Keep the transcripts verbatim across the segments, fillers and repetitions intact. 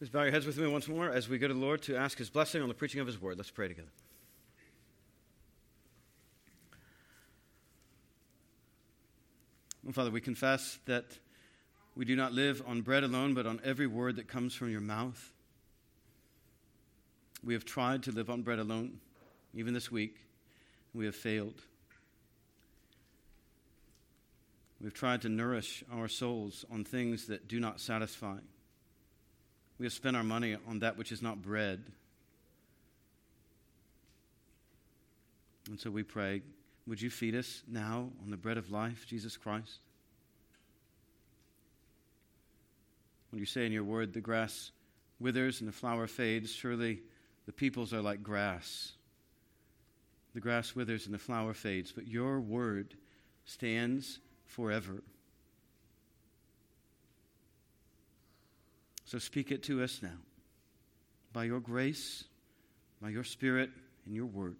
Let's bow your heads with me once more as we go to the Lord to ask his blessing on the preaching of his word. Let's pray together. Father, we confess that we do not live on bread alone, but on every word that comes from your mouth. We have tried to live on bread alone, even this week, and we have failed. We've tried to nourish our souls on things that do not satisfy. We have spent our money on that which is not bread. And so we pray, would you feed us now on the bread of life, Jesus Christ? When you say in your word, the grass withers and the flower fades, surely the peoples are like grass. The grass withers and the flower fades, but your word stands forever. So speak it to us now, by your grace, by your spirit, and your word.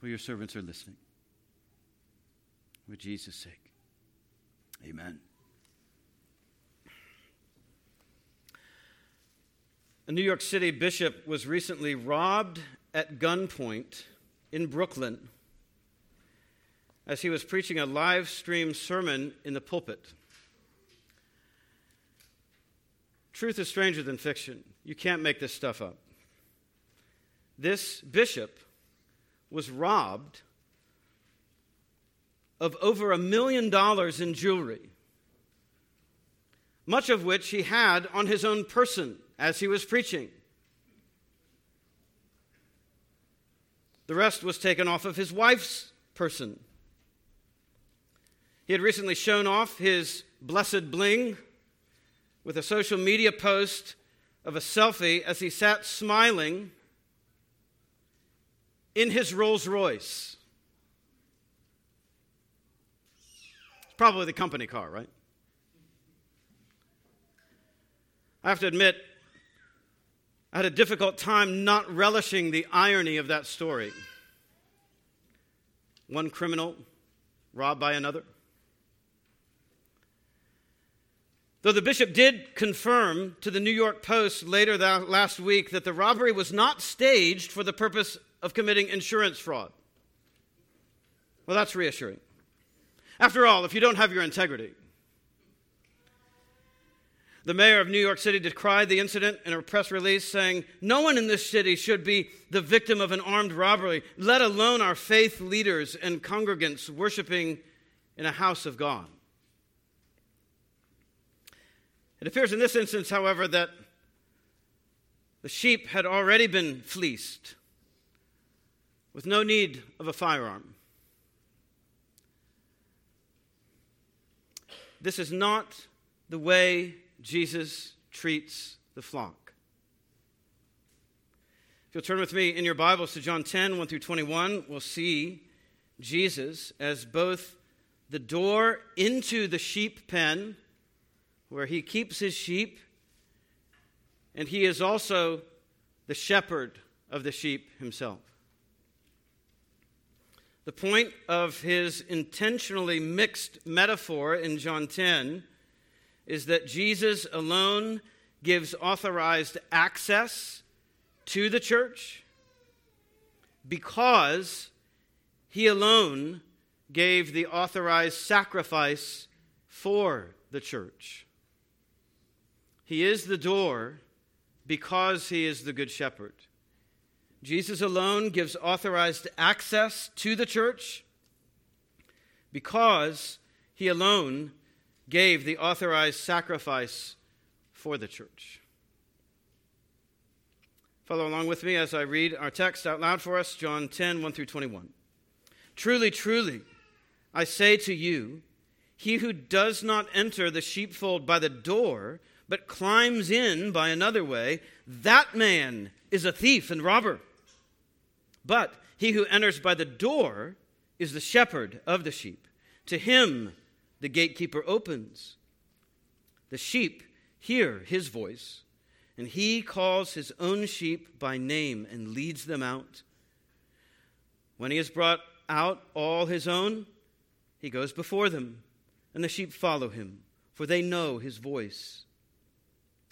For your servants are listening. For Jesus' sake. Amen. A New York City bishop was recently robbed at gunpoint in Brooklyn as he was preaching a live stream sermon in the pulpit. Truth is stranger than fiction. You can't make this stuff up. This bishop was robbed of over a million dollars in jewelry, much of which he had on his own person as he was preaching. The rest was taken off of his wife's person. He had recently shown off his blessed bling with a social media post of a selfie as he sat smiling in his Rolls Royce. It's probably the company car, right? I have to admit, I had a difficult time not relishing the irony of that story. One criminal robbed by another. Though the bishop did confirm to the New York Post later that last week that the robbery was not staged for the purpose of committing insurance fraud. Well, that's reassuring. After all, if you don't have your integrity. The mayor of New York City decried the incident in a press release saying, "No one in this city should be the victim of an armed robbery, let alone our faith leaders and congregants worshiping in a house of God." It appears in this instance, however, that the sheep had already been fleeced with no need of a firearm. This is not the way Jesus treats the flock. If you'll turn with me in your Bibles to John ten, one through twenty-one, we'll see Jesus as both the door into the sheep pen, where he keeps his sheep, and he is also the shepherd of the sheep himself. The point of his intentionally mixed metaphor in John ten is that Jesus alone gives authorized access to the church because he alone gave the authorized sacrifice for the church. He is the door because he is the good shepherd. Jesus alone gives authorized access to the church because he alone gave the authorized sacrifice for the church. Follow along with me as I read our text out loud for us, John ten, one through twenty-one. "Truly, truly, I say to you, he who does not enter the sheepfold by the door, but climbs in by another way, that man is a thief and robber. But he who enters by the door is the shepherd of the sheep. To him the gatekeeper opens. The sheep hear his voice, and he calls his own sheep by name and leads them out. When he has brought out all his own, he goes before them, and the sheep follow him, for they know his voice.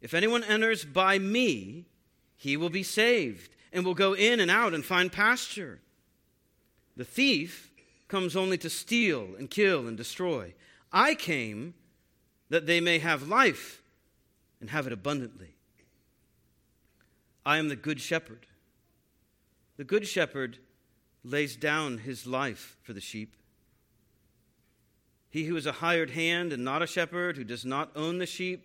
If anyone enters by me, he will be saved and will go in and out and find pasture. The thief comes only to steal and kill and destroy. I came that they may have life and have it abundantly. I am the good shepherd. The good shepherd lays down his life for the sheep. He who is a hired hand and not a shepherd, who does not own the sheep,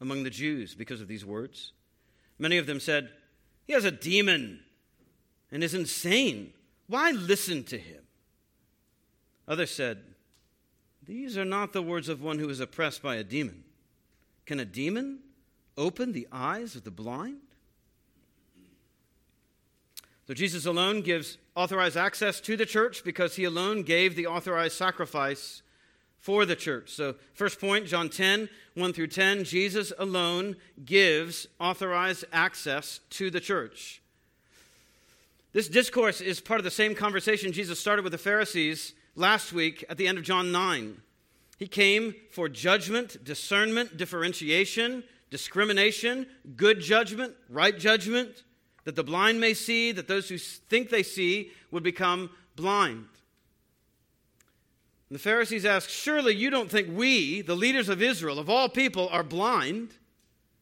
among the Jews because of these words. Many of them said, "He has a demon and is insane. Why listen to him?" Others said, "These are not the words of one who is oppressed by a demon. Can a demon open the eyes of the blind?" So Jesus alone gives authorized access to the church because he alone gave the authorized sacrifice for the church. So first point, John ten, one through ten, Jesus alone gives authorized access to the church. This discourse is part of the same conversation Jesus started with the Pharisees last week at the end of John nine. He came for judgment, discernment, differentiation, discrimination, good judgment, right judgment, that the blind may see, that those who think they see would become blind. And the Pharisees ask, "Surely you don't think we, the leaders of Israel, of all people, are blind?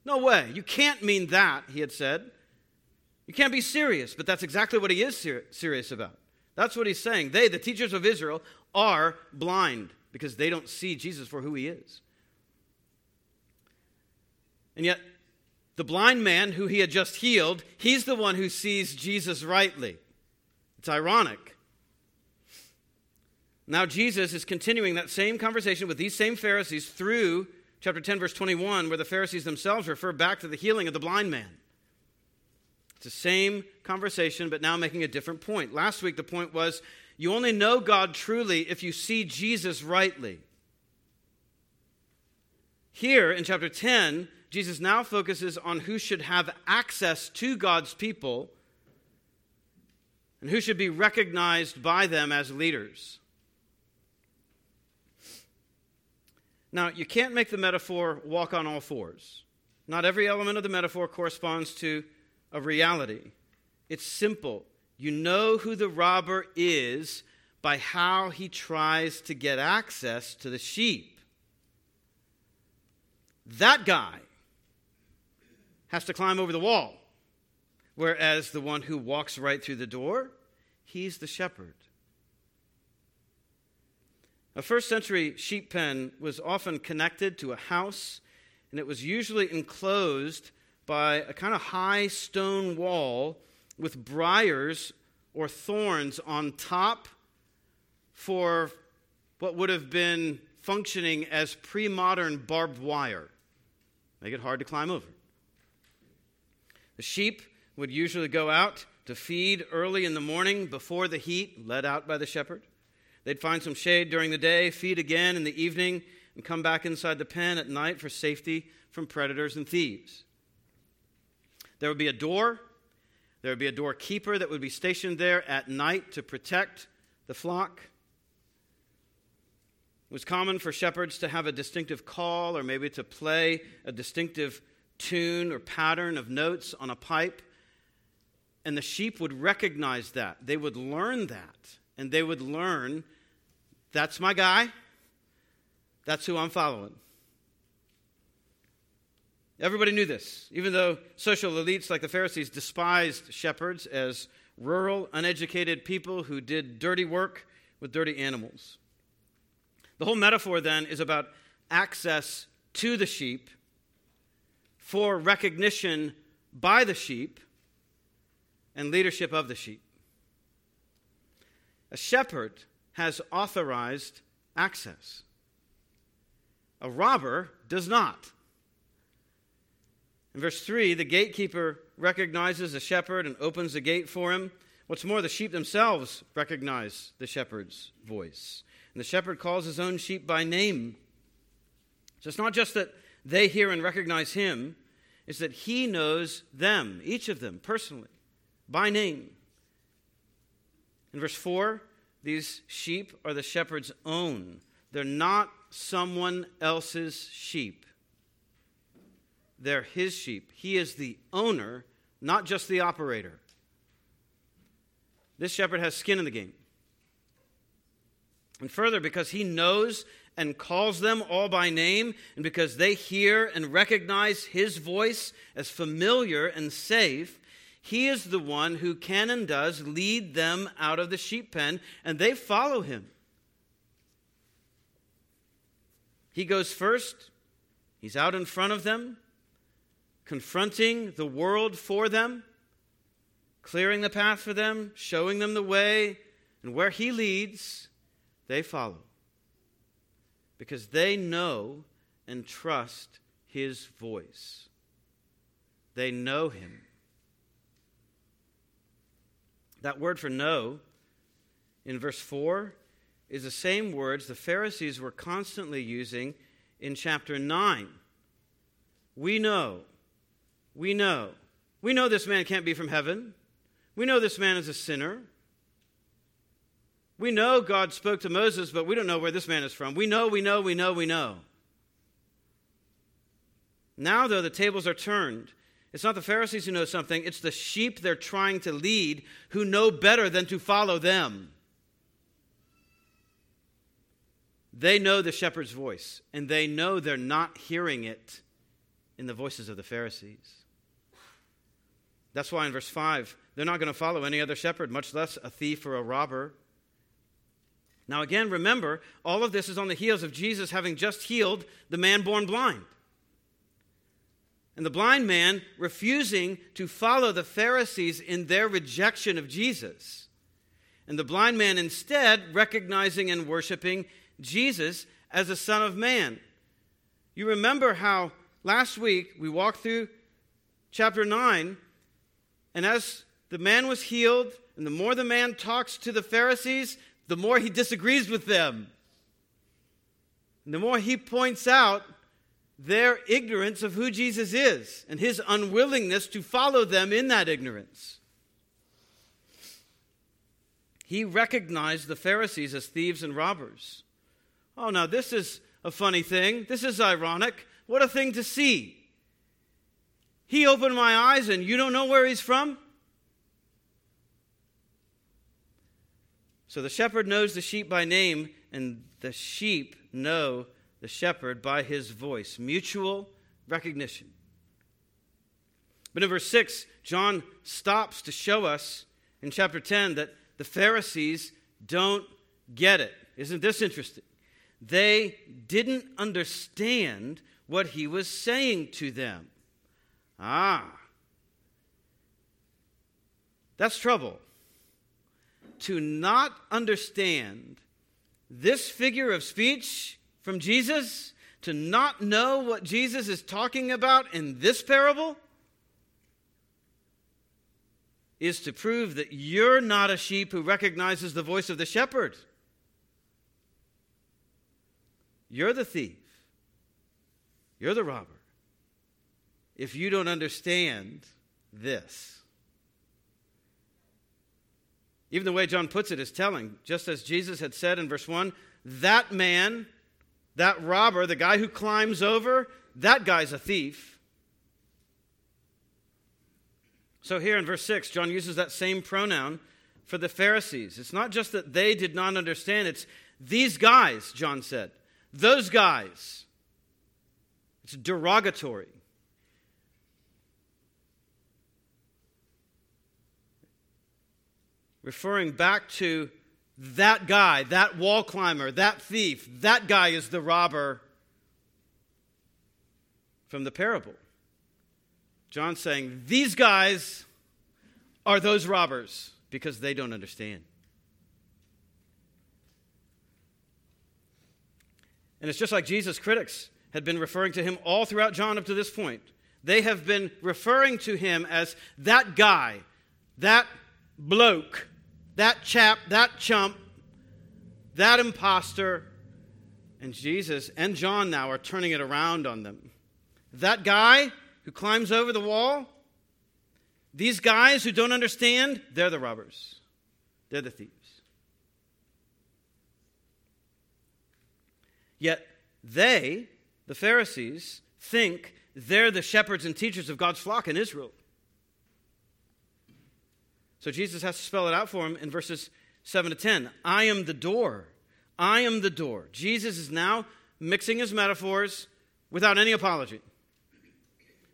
No way. You can't mean that," he had said. "You can't be serious." But that's exactly what he is ser- serious about. That's what he's saying. They, the teachers of Israel, are blind because they don't see Jesus for who he is. And yet, the blind man who he had just healed, he's the one who sees Jesus rightly. It's ironic. Now Jesus is continuing that same conversation with these same Pharisees through chapter ten, verse twenty-one, where the Pharisees themselves refer back to the healing of the blind man. It's the same conversation, but now making a different point. Last week, the point was, you only know God truly if you see Jesus rightly. Here in chapter ten, Jesus now focuses on who should have access to God's people and who should be recognized by them as leaders. Now, you can't make the metaphor walk on all fours. Not every element of the metaphor corresponds to a reality. It's simple. You know who the robber is by how he tries to get access to the sheep. That guy has to climb over the wall, whereas the one who walks right through the door, he's the shepherd. A first century sheep pen was often connected to a house, and it was usually enclosed by a kind of high stone wall with briars or thorns on top for what would have been functioning as pre-modern barbed wire. Make it hard to climb over. The sheep would usually go out to feed early in the morning before the heat, led out by the shepherd. They'd find some shade during the day, feed again in the evening, and come back inside the pen at night for safety from predators and thieves. There would be a door. There would be a doorkeeper that would be stationed there at night to protect the flock. It was common for shepherds to have a distinctive call, or maybe to play a distinctive tune or pattern of notes on a pipe. And the sheep would recognize that. They would learn that. And they would learn, that's my guy. That's who I'm following. Everybody knew this, even though social elites like the Pharisees despised shepherds as rural, uneducated people who did dirty work with dirty animals. The whole metaphor then is about access to the sheep for recognition by the sheep and leadership of the sheep. A shepherd has authorized access. A robber does not. In verse three, the gatekeeper recognizes the shepherd and opens the gate for him. What's more, the sheep themselves recognize the shepherd's voice. And the shepherd calls his own sheep by name. So it's not just that they hear and recognize him. It's that he knows them, each of them, personally, by name. In verse four, these sheep are the shepherd's own. They're not someone else's sheep. They're his sheep. He is the owner, not just the operator. This shepherd has skin in the game. And further, because he knows and calls them all by name, and because they hear and recognize his voice as familiar and safe, he is the one who can and does lead them out of the sheep pen, and they follow him. He goes first. He's out in front of them, confronting the world for them, clearing the path for them, showing them the way, and where he leads, they follow. Because they know and trust his voice. They know him. That word for know in verse four is the same words the Pharisees were constantly using in chapter nine. We know, we know, we know this man can't be from heaven. We know this man is a sinner. We know God spoke to Moses, but we don't know where this man is from. We know, we know, we know, we know. Now, though, the tables are turned. It's not the Pharisees who know something. It's the sheep they're trying to lead who know better than to follow them. They know the shepherd's voice, and they know they're not hearing it in the voices of the Pharisees. That's why in verse five, they're not going to follow any other shepherd, much less a thief or a robber. Now again, remember, all of this is on the heels of Jesus having just healed the man born blind. And the blind man refusing to follow the Pharisees in their rejection of Jesus. And the blind man instead recognizing and worshiping Jesus as the Son of Man. You remember how last week we walked through chapter nine, and as the man was healed, and the more the man talks to the Pharisees, the more he disagrees with them. And the more he points out their ignorance of who Jesus is and his unwillingness to follow them in that ignorance. He recognized the Pharisees as thieves and robbers. Oh, now this is a funny thing. This is ironic. What a thing to see. He opened my eyes and you don't know where he's from? So the shepherd knows the sheep by name, and the sheep know the shepherd by his voice. Mutual recognition. But in verse six, John stops to show us in chapter ten that the Pharisees don't get it. Isn't this interesting? They didn't understand what he was saying to them. Ah, that's trouble. To not understand this figure of speech from Jesus, to not know what Jesus is talking about in this parable, is to prove that you're not a sheep who recognizes the voice of the shepherd. You're the thief. You're the robber. If you don't understand this. Even the way John puts it is telling. Just as Jesus had said in verse one, that man, that robber, the guy who climbs over, that guy's a thief. So here in verse six, John uses that same pronoun for the Pharisees. It's not just that they did not understand. It's these guys, John said. Those guys. It's derogatory. Referring back to that guy, that wall climber, that thief, that guy is the robber from the parable. John's saying, these guys are those robbers because they don't understand. And it's just like Jesus' critics had been referring to him all throughout John up to this point. They have been referring to him as that guy, that bloke, that chap, that chump, that imposter. And Jesus and John now are turning it around on them. That guy who climbs over the wall, these guys who don't understand, they're the robbers. They're the thieves. Yet they, the Pharisees, think they're the shepherds and teachers of God's flock in Israel. So Jesus has to spell it out for him in verses seven to ten. I am the door. I am the door. Jesus is now mixing his metaphors without any apology.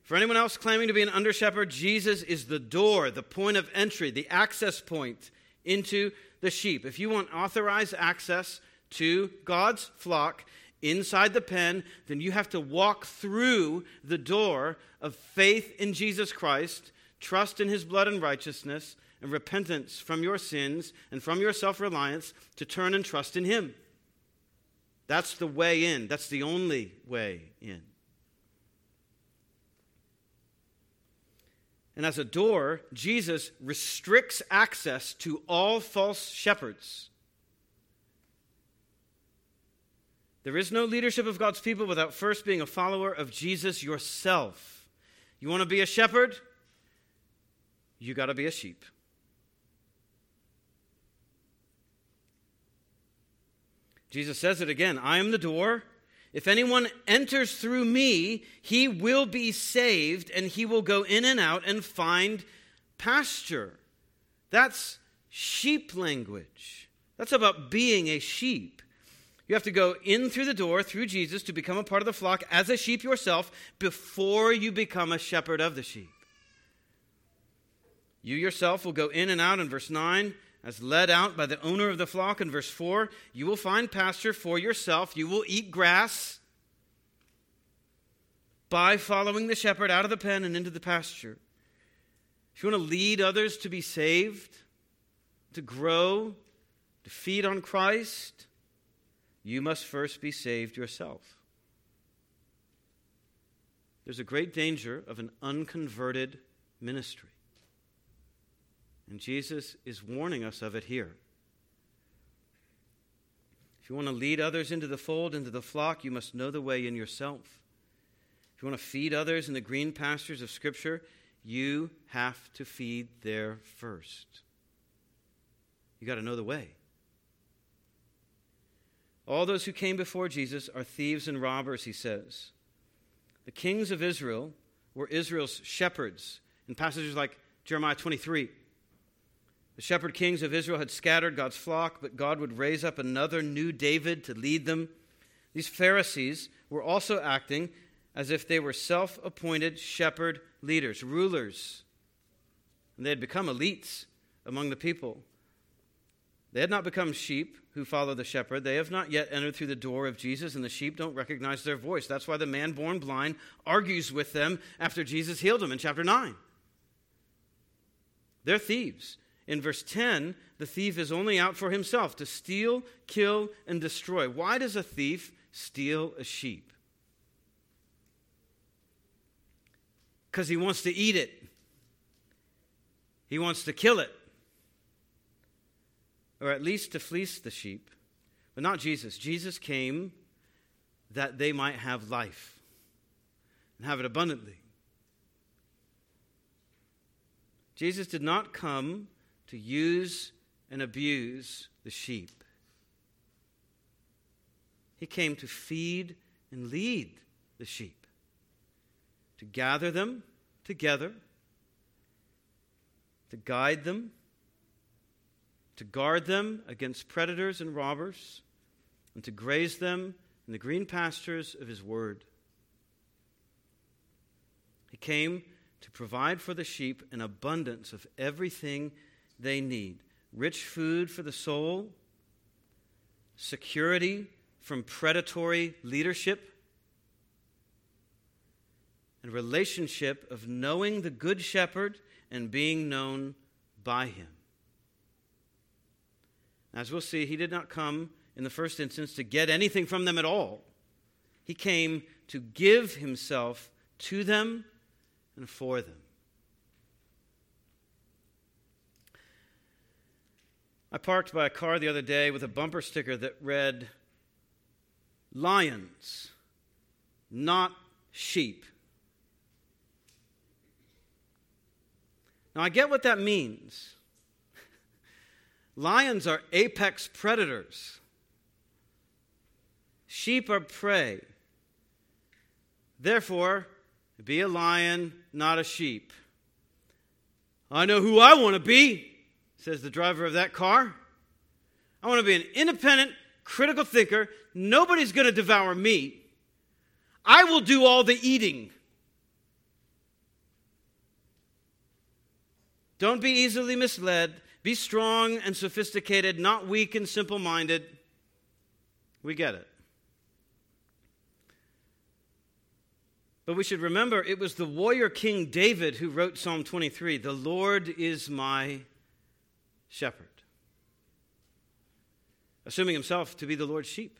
For anyone else claiming to be an under-shepherd, Jesus is the door, the point of entry, the access point into the sheep. If you want authorized access to God's flock inside the pen, then you have to walk through the door of faith in Jesus Christ, trust in his blood and righteousness, and repentance from your sins and from your self-reliance to turn and trust in him. That's the way in. That's the only way in. And as a door, Jesus restricts access to all false shepherds. There is no leadership of God's people without first being a follower of Jesus yourself. You want to be a shepherd? You got to be a sheep. Jesus says it again, I am the door. If anyone enters through me, he will be saved, and he will go in and out and find pasture. That's sheep language. That's about being a sheep. You have to go in through the door, through Jesus, to become a part of the flock as a sheep yourself before you become a shepherd of the sheep. You yourself will go in and out in verse nine, as led out by the owner of the flock in verse four. You will find pasture for yourself. You will eat grass by following the shepherd out of the pen and into the pasture. If you want to lead others to be saved, to grow, to feed on Christ, you must first be saved yourself. There's a great danger of an unconverted ministry. And Jesus is warning us of it here. If you want to lead others into the fold, into the flock, you must know the way in yourself. If you want to feed others in the green pastures of Scripture, you have to feed there first. You got to know the way. All those who came before Jesus are thieves and robbers, he says. The kings of Israel were Israel's shepherds. In passages like Jeremiah twenty-three, the shepherd kings of Israel had scattered God's flock, but God would raise up another new David to lead them. These Pharisees were also acting as if they were self-appointed shepherd leaders, rulers. And they had become elites among the people. They had not become sheep who follow the shepherd. They have not yet entered through the door of Jesus, and the sheep don't recognize their voice. That's why the man born blind argues with them after Jesus healed him in chapter nine. They're thieves. In verse ten, the thief is only out for himself, to steal, kill, and destroy. Why does a thief steal a sheep? Because he wants to eat it. He wants to kill it. Or at least to fleece the sheep. But not Jesus. Jesus came that they might have life. and have it abundantly. Jesus did not come to use and abuse the sheep. He came to feed and lead the sheep, to gather them together, to guide them, to guard them against predators and robbers, and to graze them in the green pastures of his word. He came to provide for the sheep an abundance of everything they need: rich food for the soul, security from predatory leadership, and relationship of knowing the Good Shepherd and being known by him. As we'll see, he did not come in the first instance to get anything from them at all. He came to give himself to them and for them. I parked by a car the other day with a bumper sticker that read, "Lions, not sheep." Now, I get what that means. Lions are apex predators. Sheep are prey. Therefore, be a lion, not a sheep. I know who I want to be, says the driver of that car. I want to be an independent, critical thinker. Nobody's going to devour me. I will do all the eating. Don't be easily misled. Be strong and sophisticated, not weak and simple-minded. We get it. But we should remember it was the warrior King David who wrote Psalm twenty-three, "The Lord is my shepherd," assuming himself to be the Lord's sheep.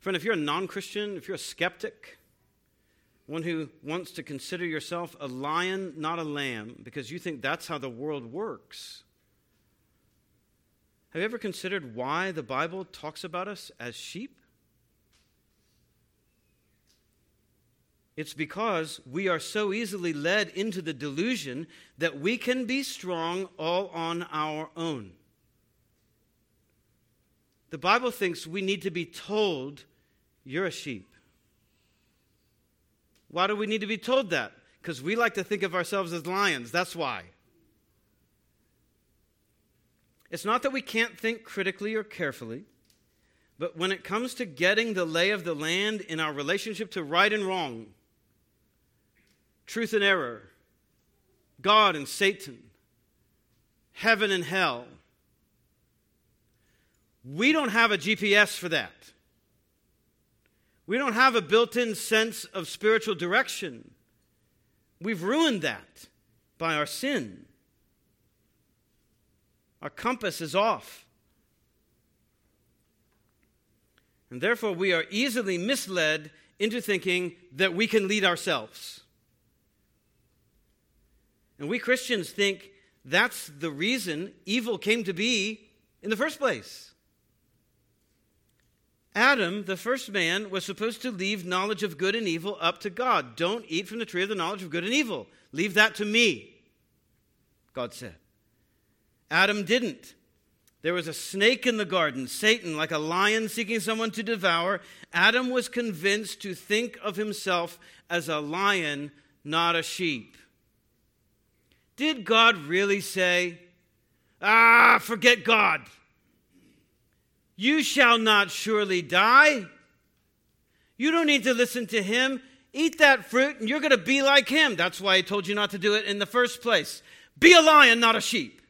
Friend, if you're a non-Christian, if you're a skeptic, one who wants to consider yourself a lion, not a lamb, because you think that's how the world works, have you ever considered why the Bible talks about us as sheep? It's because we are so easily led into the delusion that we can be strong all on our own. The Bible thinks we need to be told, "You're a sheep." Why do we need to be told that? Because we like to think of ourselves as lions. That's why. It's not that we can't think critically or carefully, but when it comes to getting the lay of the land in our relationship to right and wrong, truth and error, God and Satan, heaven and hell, we don't have a G P S for that. We don't have a built-in sense of spiritual direction. We've ruined that by our sin. Our compass is off. And therefore, we are easily misled into thinking that we can lead ourselves. And we Christians think that's the reason evil came to be in the first place. Adam, the first man, was supposed to leave knowledge of good and evil up to God. "Don't eat from the tree of the knowledge of good and evil. Leave that to me," God said. Adam didn't. There was a snake in the garden, Satan, like a lion seeking someone to devour. Adam was convinced to think of himself as a lion, not a sheep. Did God really say, "Ah, forget God. You shall not surely die. You don't need to listen to him. Eat that fruit and you're going to be like him. That's why I told you not to do it in the first place. Be a lion, not a sheep."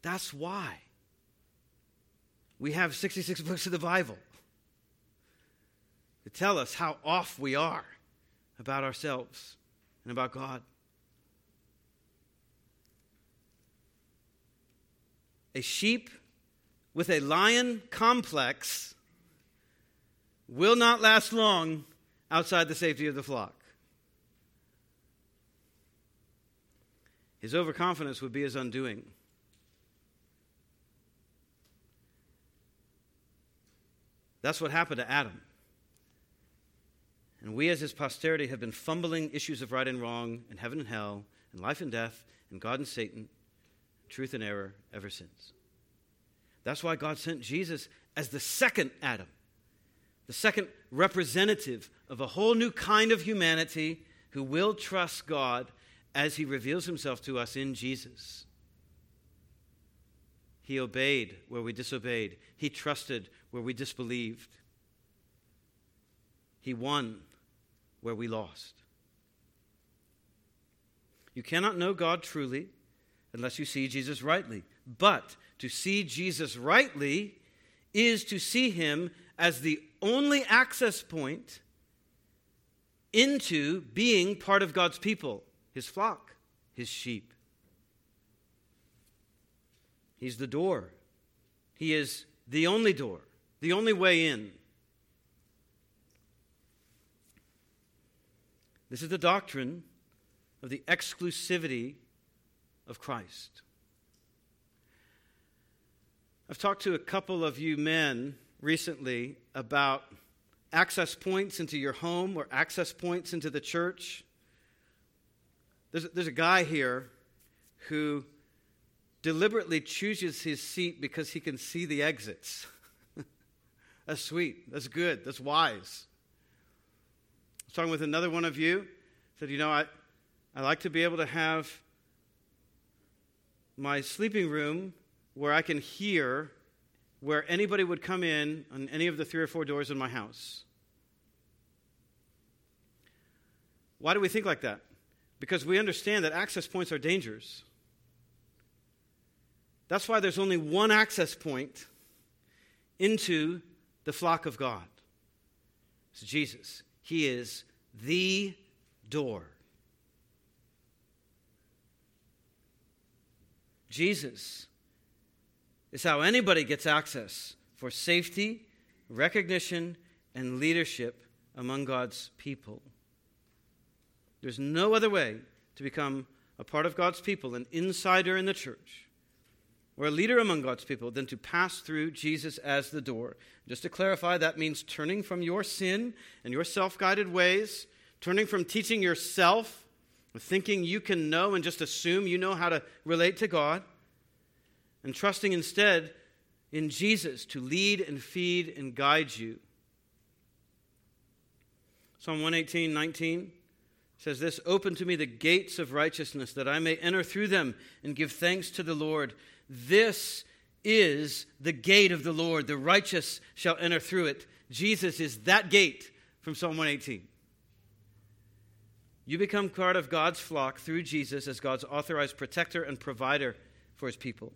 That's why we have sixty-six books of the Bible to tell us how off we are about ourselves and about God. A sheep with a lion complex will not last long outside the safety of the flock. His overconfidence would be his undoing. That's what happened to Adam. And we as his posterity have been fumbling issues of right and wrong and heaven and hell and life and death and God and Satan, truth and error ever since. That's why God sent Jesus as the second Adam, the second representative of a whole new kind of humanity who will trust God as he reveals himself to us in Jesus. He obeyed where we disobeyed. He trusted where we disbelieved. He won where we lost. You cannot know God truly unless you see Jesus rightly. But to see Jesus rightly is to see him as the only access point into being part of God's people, his flock, his sheep. He's the door. He is the only door, the only way in. This is the doctrine of the exclusivity of Christ. I've talked to a couple of you men recently about access points into your home or access points into the church. There's a, there's a guy here who deliberately chooses his seat because he can see the exits. That's sweet. That's good. That's wise. I was talking with another one of you. Said, you know, I, I like to be able to have my sleeping room where I can hear where anybody would come in on any of the three or four doors in my house. Why do we think like that? Because we understand that access points are dangerous. That's why there's only one access point into the flock of God. It's Jesus. He is the door. Jesus is how anybody gets access for safety, recognition, and leadership among God's people. There's no other way to become a part of God's people, an insider in the church, or a leader among God's people, than to pass through Jesus as the door. Just to clarify, that means turning from your sin and your self-guided ways, turning from teaching yourself, thinking you can know and just assume you know how to relate to God, and trusting instead in Jesus to lead and feed and guide you. Psalm one eighteen, nineteen says this: "Open to me the gates of righteousness, that I may enter through them and give thanks to the Lord. This is the gate of the Lord. The righteous shall enter through it." Jesus is that gate from Psalm one eighteen. You become part of God's flock through Jesus as God's authorized protector and provider for his people.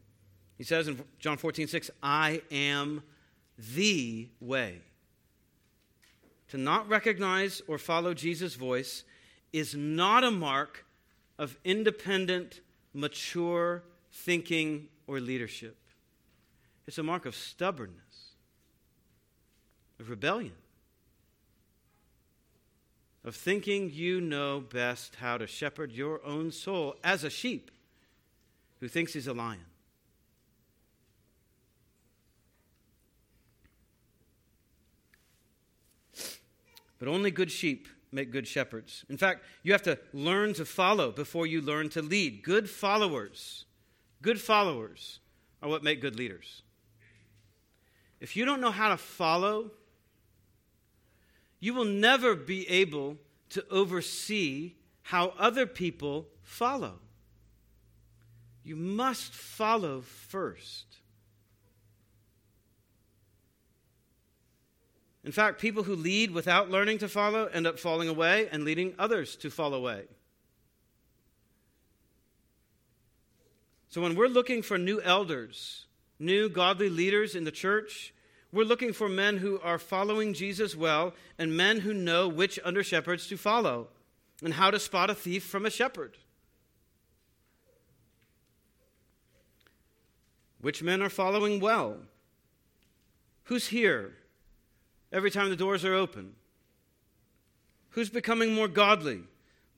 He says in John fourteen six, "I am the way." To not recognize or follow Jesus' voice is not a mark of independent, mature thinking or leadership. It's a mark of stubbornness, of rebellion, of thinking you know best how to shepherd your own soul as a sheep who thinks he's a lion. But only good sheep make good shepherds. In fact, you have to learn to follow before you learn to lead. Good followers, good followers are what make good leaders. If you don't know how to follow, you will never be able to oversee how other people follow. You must follow first. In fact, people who lead without learning to follow end up falling away and leading others to fall away. So when we're looking for new elders, new godly leaders in the church, we're looking for men who are following Jesus well and men who know which under shepherds to follow and how to spot a thief from a shepherd. Which men are following well? Who's here every time the doors are open? Who's becoming more godly,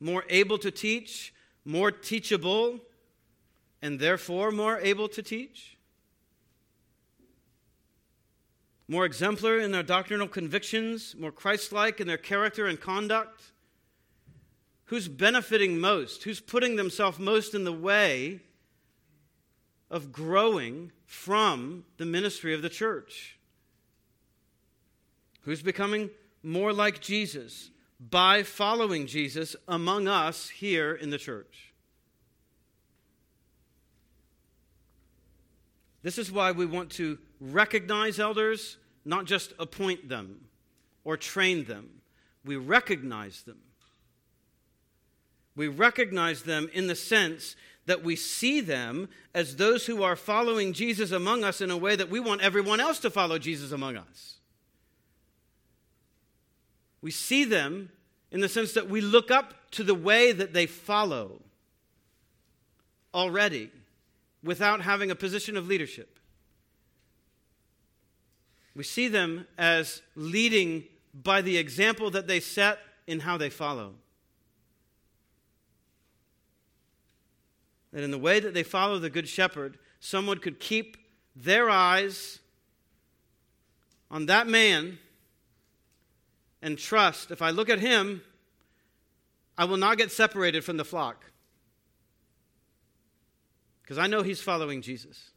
more able to teach, more teachable, and therefore more able to teach? more exemplar in their doctrinal convictions, more Christ-like in their character and conduct? Who's benefiting most? Who's putting themselves most in the way of growing from the ministry of the church? Who's becoming more like Jesus by following Jesus among us here in the church? This is why we want to recognize elders, not just appoint them or train them. We recognize them. We recognize them in the sense that we see them as those who are following Jesus among us in a way that we want everyone else to follow Jesus among us. We see them in the sense that we look up to the way that they follow already without having a position of leadership. We see them as leading by the example that they set in how they follow. That in the way that they follow the Good Shepherd, someone could keep their eyes on that man and trust, if I look at him, I will not get separated from the flock. Because I know he's following Jesus.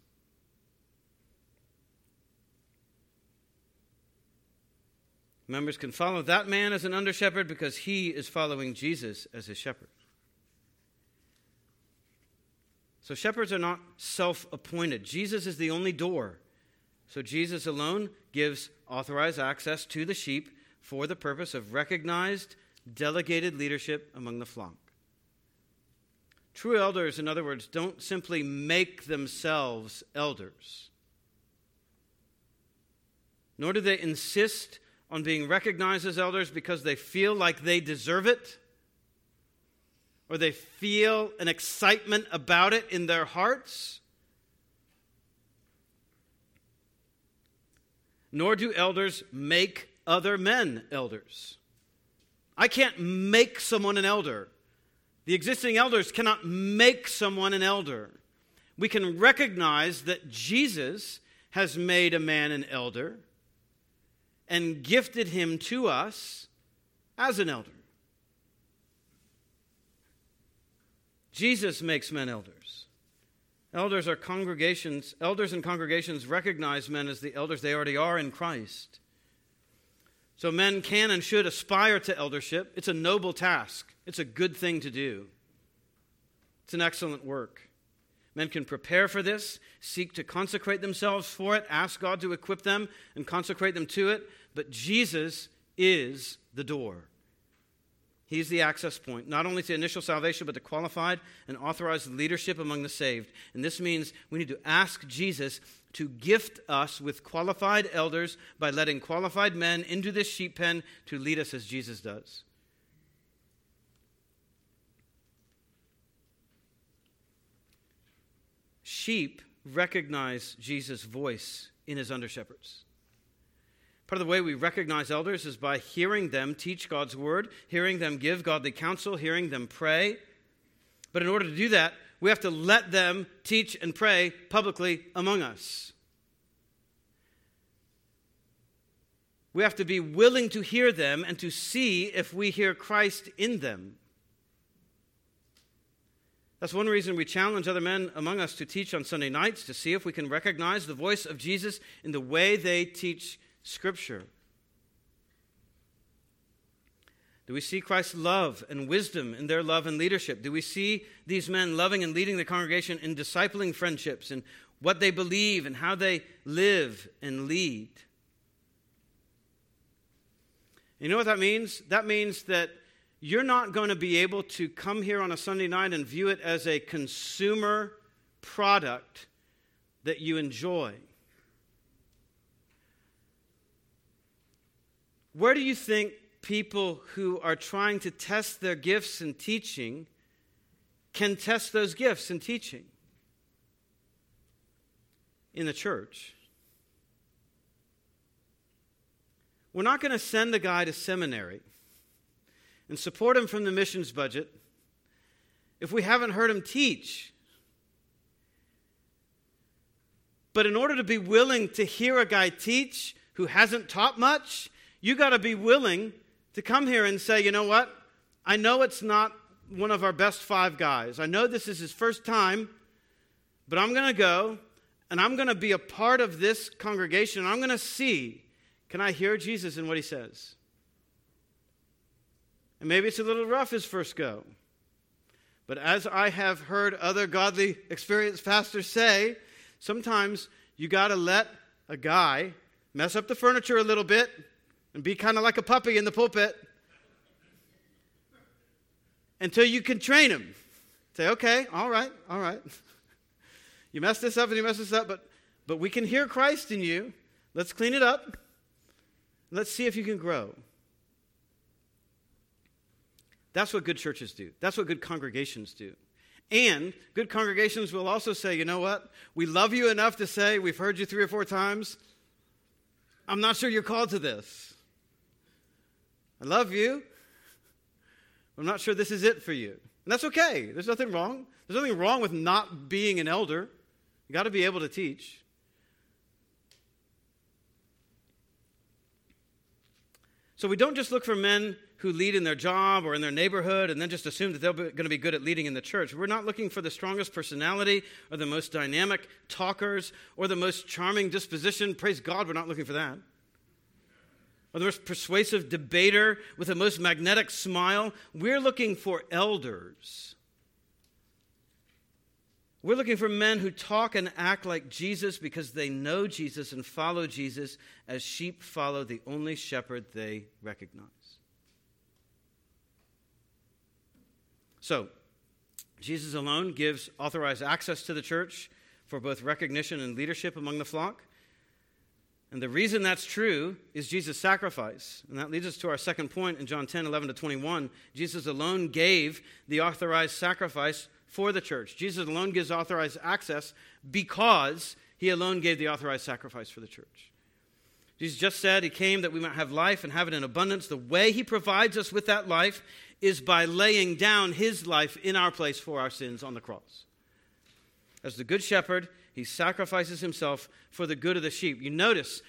Members can follow that man as an under-shepherd because he is following Jesus as his shepherd. So shepherds are not self-appointed. Jesus is the only door. So Jesus alone gives authorized access to the sheep for the purpose of recognized, delegated leadership among the flock. True elders, in other words, don't simply make themselves elders. Nor do they insist on being recognized as elders because they feel like they deserve it, or they feel an excitement about it in their hearts. Nor do elders make other men elders. I can't make someone an elder. The existing elders cannot make someone an elder. We can recognize that Jesus has made a man an elder and gifted him to us as an elder. Jesus makes men elders. Elders are congregations. Elders and congregations recognize men as the elders they already are in Christ. So men can and should aspire to eldership. It's a noble task. It's a good thing to do. It's an excellent work. Men can prepare for this, seek to consecrate themselves for it, ask God to equip them and consecrate them to it. But Jesus is the door. He's the access point, not only to initial salvation, but to qualified and authorized leadership among the saved. And this means we need to ask Jesus to gift us with qualified elders by letting qualified men into this sheep pen to lead us as Jesus does. Sheep recognize Jesus' voice in his under-shepherds. Part of the way we recognize elders is by hearing them teach God's word, hearing them give godly counsel, hearing them pray. But in order to do that, we have to let them teach and pray publicly among us. We have to be willing to hear them and to see if we hear Christ in them. That's one reason we challenge other men among us to teach on Sunday nights, to see if we can recognize the voice of Jesus in the way they teach Scripture. Do we see Christ's love and wisdom in their love and leadership? Do we see these men loving and leading the congregation in discipling friendships and what they believe and how they live and lead? You know what that means? That means that you're not going to be able to come here on a Sunday night and view it as a consumer product that you enjoy. Where do you think people who are trying to test their gifts in teaching can test those gifts in teaching? In the church. We're not going to send a guy to seminary and support him from the missions budget if we haven't heard him teach. But in order to be willing to hear a guy teach, who hasn't taught much, you got to be willing to come here and say, you know what? I know it's not one of our best five guys. I know this is his first time, but I'm going to go and I'm going to be a part of this congregation. I'm going to see, can I hear Jesus in what he says? And maybe it's a little rough his first go. But as I have heard other godly, experienced pastors say, sometimes you got to let a guy mess up the furniture a little bit and be kind of like a puppy in the pulpit until you can train him. Say, okay, all right, all right. You messed this up and you messed this up, but, but we can hear Christ in you. Let's clean it up. Let's see if you can grow. That's what good churches do. That's what good congregations do. And good congregations will also say, you know what? We love you enough to say, we've heard you three or four times. I'm not sure you're called to this. I love you. I'm not sure this is it for you. And that's okay. There's nothing wrong. There's nothing wrong with not being an elder. You got to be able to teach. So we don't just look for men who lead in their job or in their neighborhood and then just assume that they're going to be good at leading in the church. We're not looking for the strongest personality or the most dynamic talkers or the most charming disposition. Praise God, we're not looking for that. Or the most persuasive debater with the most magnetic smile. We're looking for elders. We're looking for men who talk and act like Jesus because they know Jesus and follow Jesus as sheep follow the only shepherd they recognize. So, Jesus alone gives authorized access to the church for both recognition and leadership among the flock. And the reason that's true is Jesus' sacrifice. And that leads us to our second point in John ten, eleven to twenty-one. Jesus alone gave the authorized sacrifice for the church. Jesus alone gives authorized access because he alone gave the authorized sacrifice for the church. Jesus just said he came that we might have life and have it in abundance. The way he provides us with that life is by laying down his life in our place for our sins on the cross. As the good shepherd, he sacrifices himself for the good of the sheep. You notice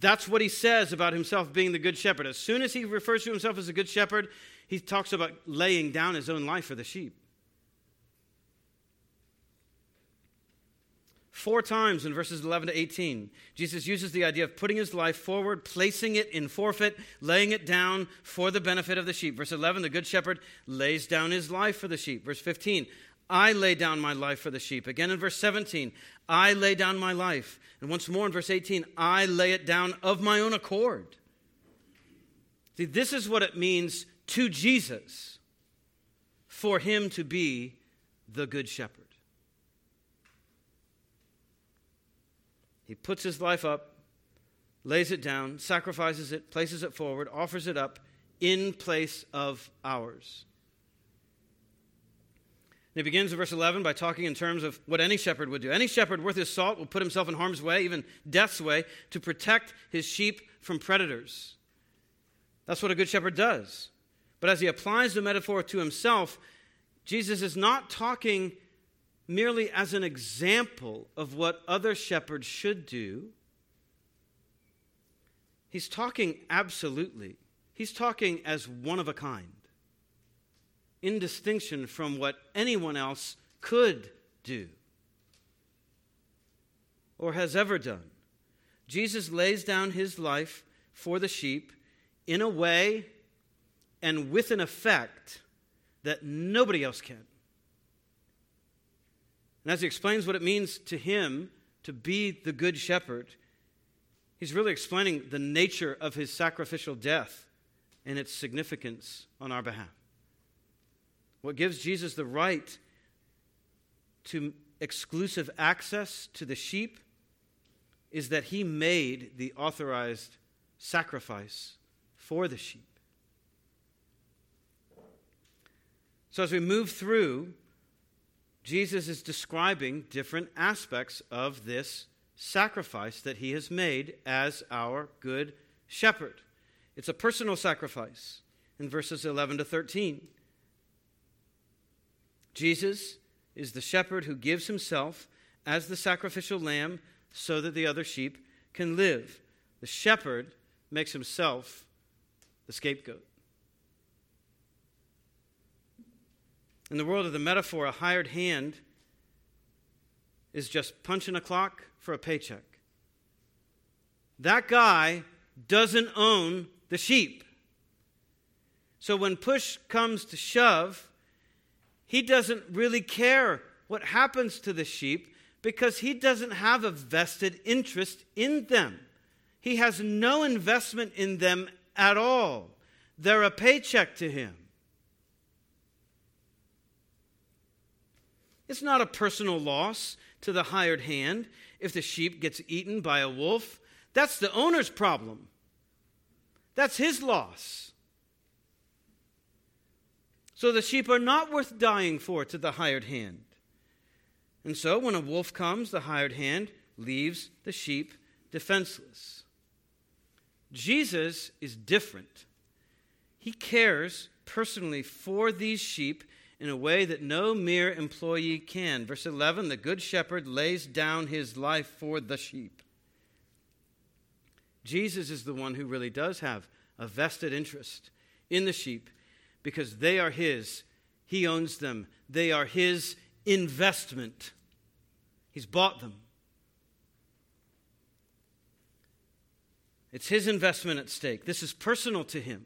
that's what he says about himself being the good shepherd. As soon as he refers to himself as a good shepherd, he talks about laying down his own life for the sheep. Four times in verses eleven to eighteen, Jesus uses the idea of putting his life forward, placing it in forfeit, laying it down for the benefit of the sheep. Verse eleven, the good shepherd lays down his life for the sheep. Verse fifteen, I lay down my life for the sheep. Again in verse seventeen, I lay down my life. And once more in verse eighteen, I lay it down of my own accord. See, this is what it means to Jesus for him to be the good shepherd. He puts his life up, lays it down, sacrifices it, places it forward, offers it up in place of ours. And he begins in verse eleven by talking in terms of what any shepherd would do. Any shepherd worth his salt will put himself in harm's way, even death's way, to protect his sheep from predators. That's what a good shepherd does. But as he applies the metaphor to himself, Jesus is not talking merely as an example of what other shepherds should do. He's talking absolutely. He's talking as one of a kind, in distinction from what anyone else could do or has ever done. Jesus lays down his life for the sheep in a way and with an effect that nobody else can. And as he explains what it means to him to be the good shepherd, he's really explaining the nature of his sacrificial death and its significance on our behalf. What gives Jesus the right to exclusive access to the sheep is that he made the authorized sacrifice for the sheep. So as we move through, Jesus is describing different aspects of this sacrifice that he has made as our good shepherd. It's a personal sacrifice in verses eleven to thirteen. Jesus is the shepherd who gives himself as the sacrificial lamb so that the other sheep can live. The shepherd makes himself the scapegoat. In the world of the metaphor, a hired hand is just punching a clock for a paycheck. That guy doesn't own the sheep. So when push comes to shove, he doesn't really care what happens to the sheep because he doesn't have a vested interest in them. He has no investment in them at all. They're a paycheck to him. It's not a personal loss to the hired hand if the sheep gets eaten by a wolf. That's the owner's problem. That's his loss. So the sheep are not worth dying for to the hired hand. And so when a wolf comes, the hired hand leaves the sheep defenseless. Jesus is different. He cares personally for these sheep in a way that no mere employee can. Verse eleven, the good shepherd lays down his life for the sheep. Jesus is the one who really does have a vested interest in the sheep because they are his. He owns them. They are his investment. He's bought them. It's his investment at stake. This is personal to him.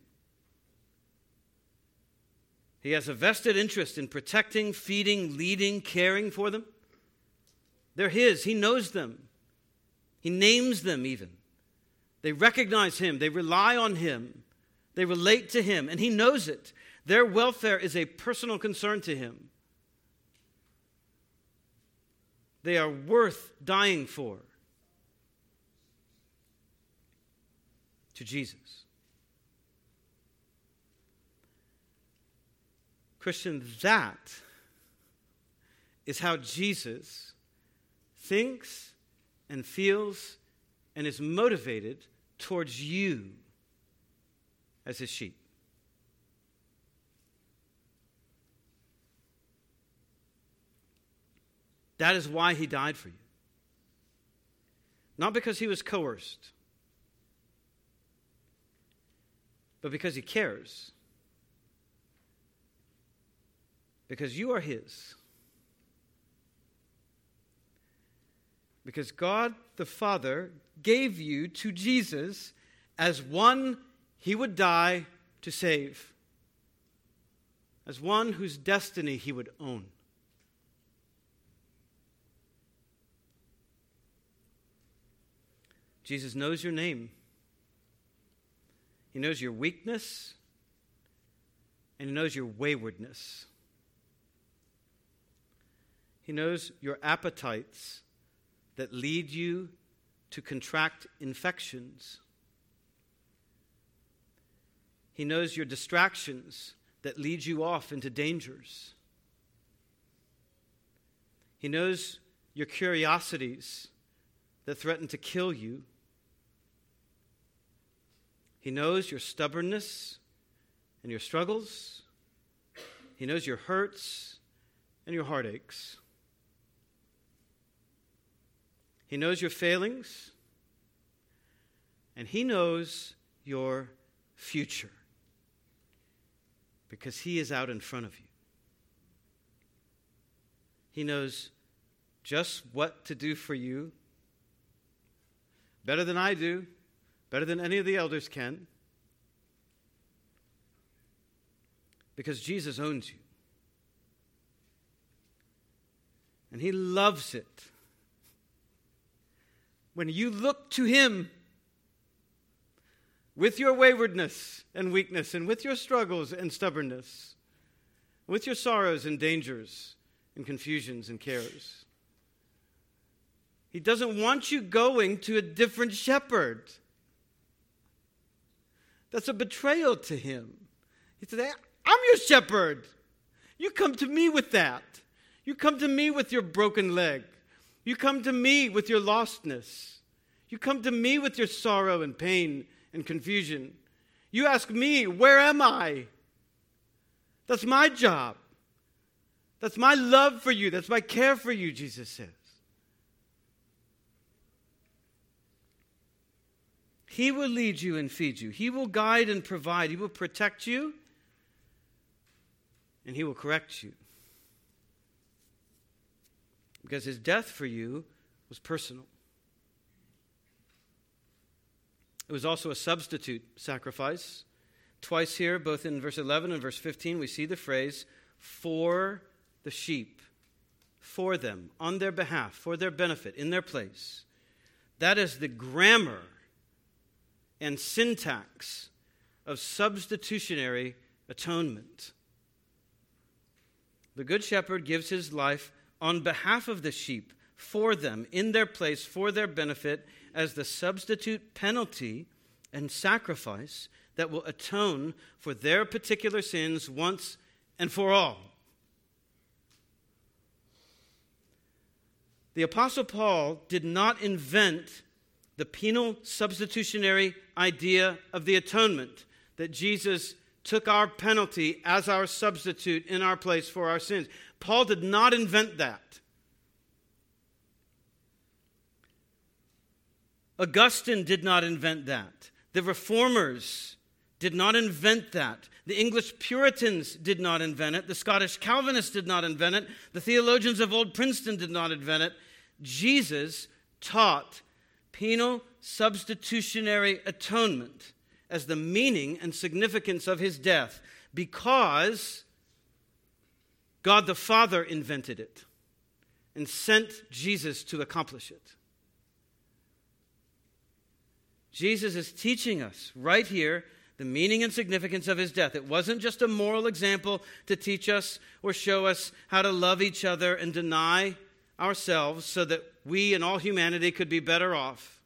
He has a vested interest in protecting, feeding, leading, caring for them. They're his. He knows them. He names them even. They recognize him. They rely on him. They relate to him, and he knows it. Their welfare is a personal concern to him. They are worth dying for to Jesus. Christian, that is how Jesus thinks and feels and is motivated towards you as his sheep. That is why he died for you. Not because he was coerced, but because he cares. Because you are his. Because God the Father gave you to Jesus as one he would die to save, as one whose destiny he would own. Jesus knows your name. He knows your weakness, and he knows your waywardness. He knows your appetites that lead you to contract infections. He knows your distractions that lead you off into dangers. He knows your curiosities that threaten to kill you. He knows your stubbornness and your struggles. He knows your hurts and your heartaches. He knows your failings, and he knows your future, because he is out in front of you. He knows just what to do for you better than I do, better than any of the elders can, because Jesus owns you. And he loves it when you look to him with your waywardness and weakness, and with your struggles and stubbornness, with your sorrows and dangers and confusions and cares. He doesn't want you going to a different shepherd. That's a betrayal to him. He says, I'm your shepherd. You come to me with that. You come to me with your broken leg. You come to me with your lostness. You come to me with your sorrow and pain and confusion. You ask me, where am I? That's my job. That's my love for you. That's my care for you, Jesus says. He will lead you and feed you. He will guide and provide. He will protect you, and he will correct you. Because his death for you was personal. It was also a substitute sacrifice. Twice here, both in verse eleven and verse fifteen, we see the phrase, for the sheep, for them, on their behalf, for their benefit, in their place. That is the grammar and syntax of substitutionary atonement. The Good Shepherd gives his life on behalf of the sheep, for them, in their place, for their benefit, as the substitute penalty and sacrifice that will atone for their particular sins once and for all. The Apostle Paul did not invent the penal substitutionary idea of the atonement, that Jesus took our penalty as our substitute in our place for our sins. Paul did not invent that. Augustine did not invent that. The Reformers did not invent that. The English Puritans did not invent it. The Scottish Calvinists did not invent it. The theologians of Old Princeton did not invent it. Jesus taught penal substitutionary atonement as the meaning and significance of his death, because God the Father invented it and sent Jesus to accomplish it. Jesus is teaching us right here the meaning and significance of his death. It wasn't just a moral example to teach us or show us how to love each other and deny ourselves so that we and all humanity could be better off.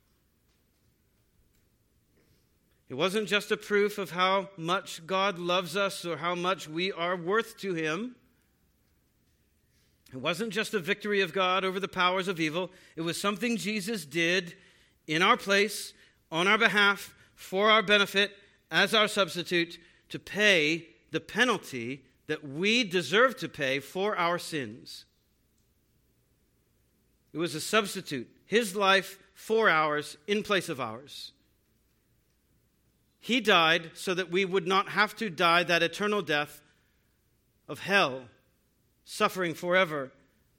It wasn't just a proof of how much God loves us or how much we are worth to him. It wasn't just a victory of God over the powers of evil. It was something Jesus did in our place, on our behalf, for our benefit, as our substitute, to pay the penalty that we deserve to pay for our sins. It was a substitute, his life for ours, in place of ours. He died so that we would not have to die that eternal death of hell, suffering forever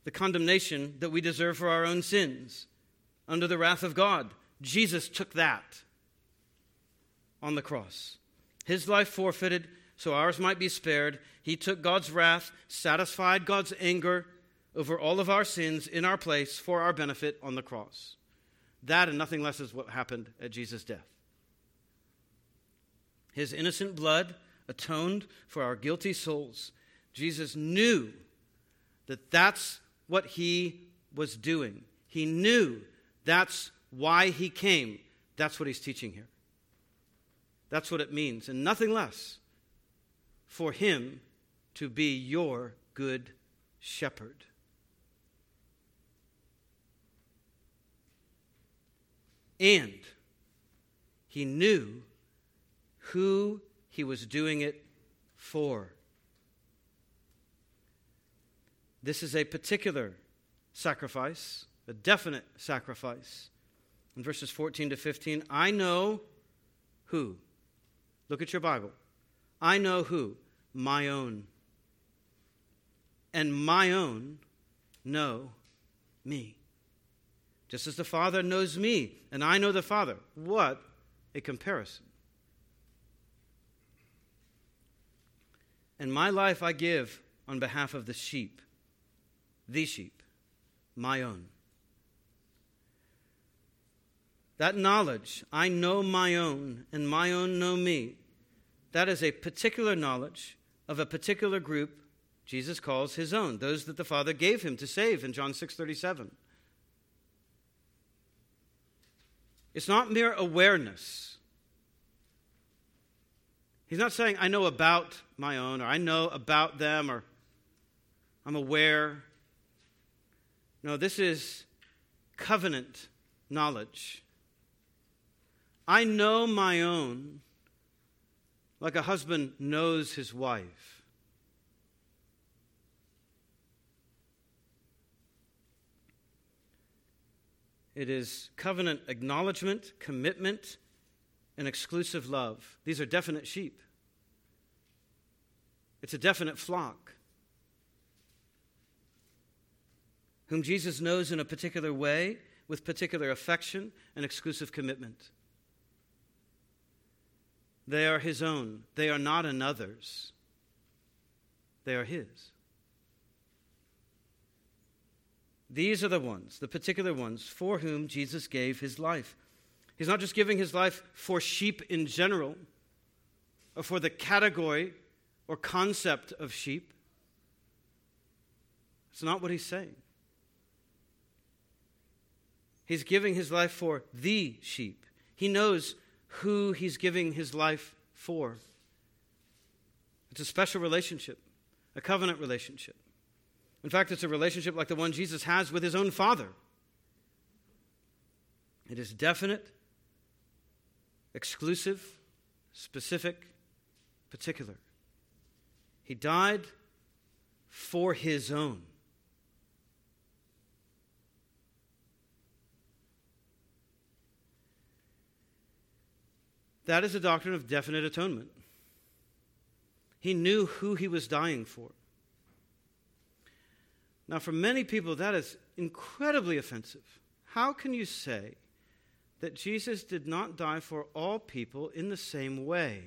the condemnation that we deserve for our own sins under the wrath of God. Jesus took that on the cross. His life forfeited so ours might be spared. He took God's wrath, satisfied God's anger over all of our sins in our place for our benefit on the cross. That and nothing less is what happened at Jesus' death. His innocent blood atoned for our guilty souls. Jesus knew that that's what he was doing. He knew that's why he came. That's what he's teaching here. That's what it means, and nothing less, for him to be your good shepherd. And he knew who he was doing it for. This is a particular sacrifice, a definite sacrifice. In verses fourteen to fifteen, I know who. Look at your Bible. I know who? My own. And my own know me. Just as the Father knows me, and I know the Father. What a comparison. And my life I give on behalf of the sheep, the sheep, my own. That knowledge, I know my own, and my own know me, that is a particular knowledge of a particular group Jesus calls his own, those that the Father gave him to save in John six thirty-seven. It's not mere awareness. He's not saying, I know about my own, or I know about them, or I'm aware. No, this is covenant knowledge. I know my own like a husband knows his wife. It is covenant acknowledgement, commitment, and exclusive love. These are definite sheep. It's a definite flock whom Jesus knows in a particular way, with particular affection and exclusive commitment. They are his own. They are not another's. They are his. These are the ones, the particular ones, for whom Jesus gave his life. He's not just giving his life for sheep in general, or for the category or concept of sheep. It's not what he's saying. He's giving his life for the sheep. He knows who he's giving his life for. It's a special relationship, a covenant relationship. In fact, it's a relationship like the one Jesus has with his own Father. It is definite, exclusive, specific, particular. He died for his own. That is a doctrine of definite atonement. He knew who he was dying for. Now, for many people, that is incredibly offensive. How can you say that Jesus did not die for all people in the same way?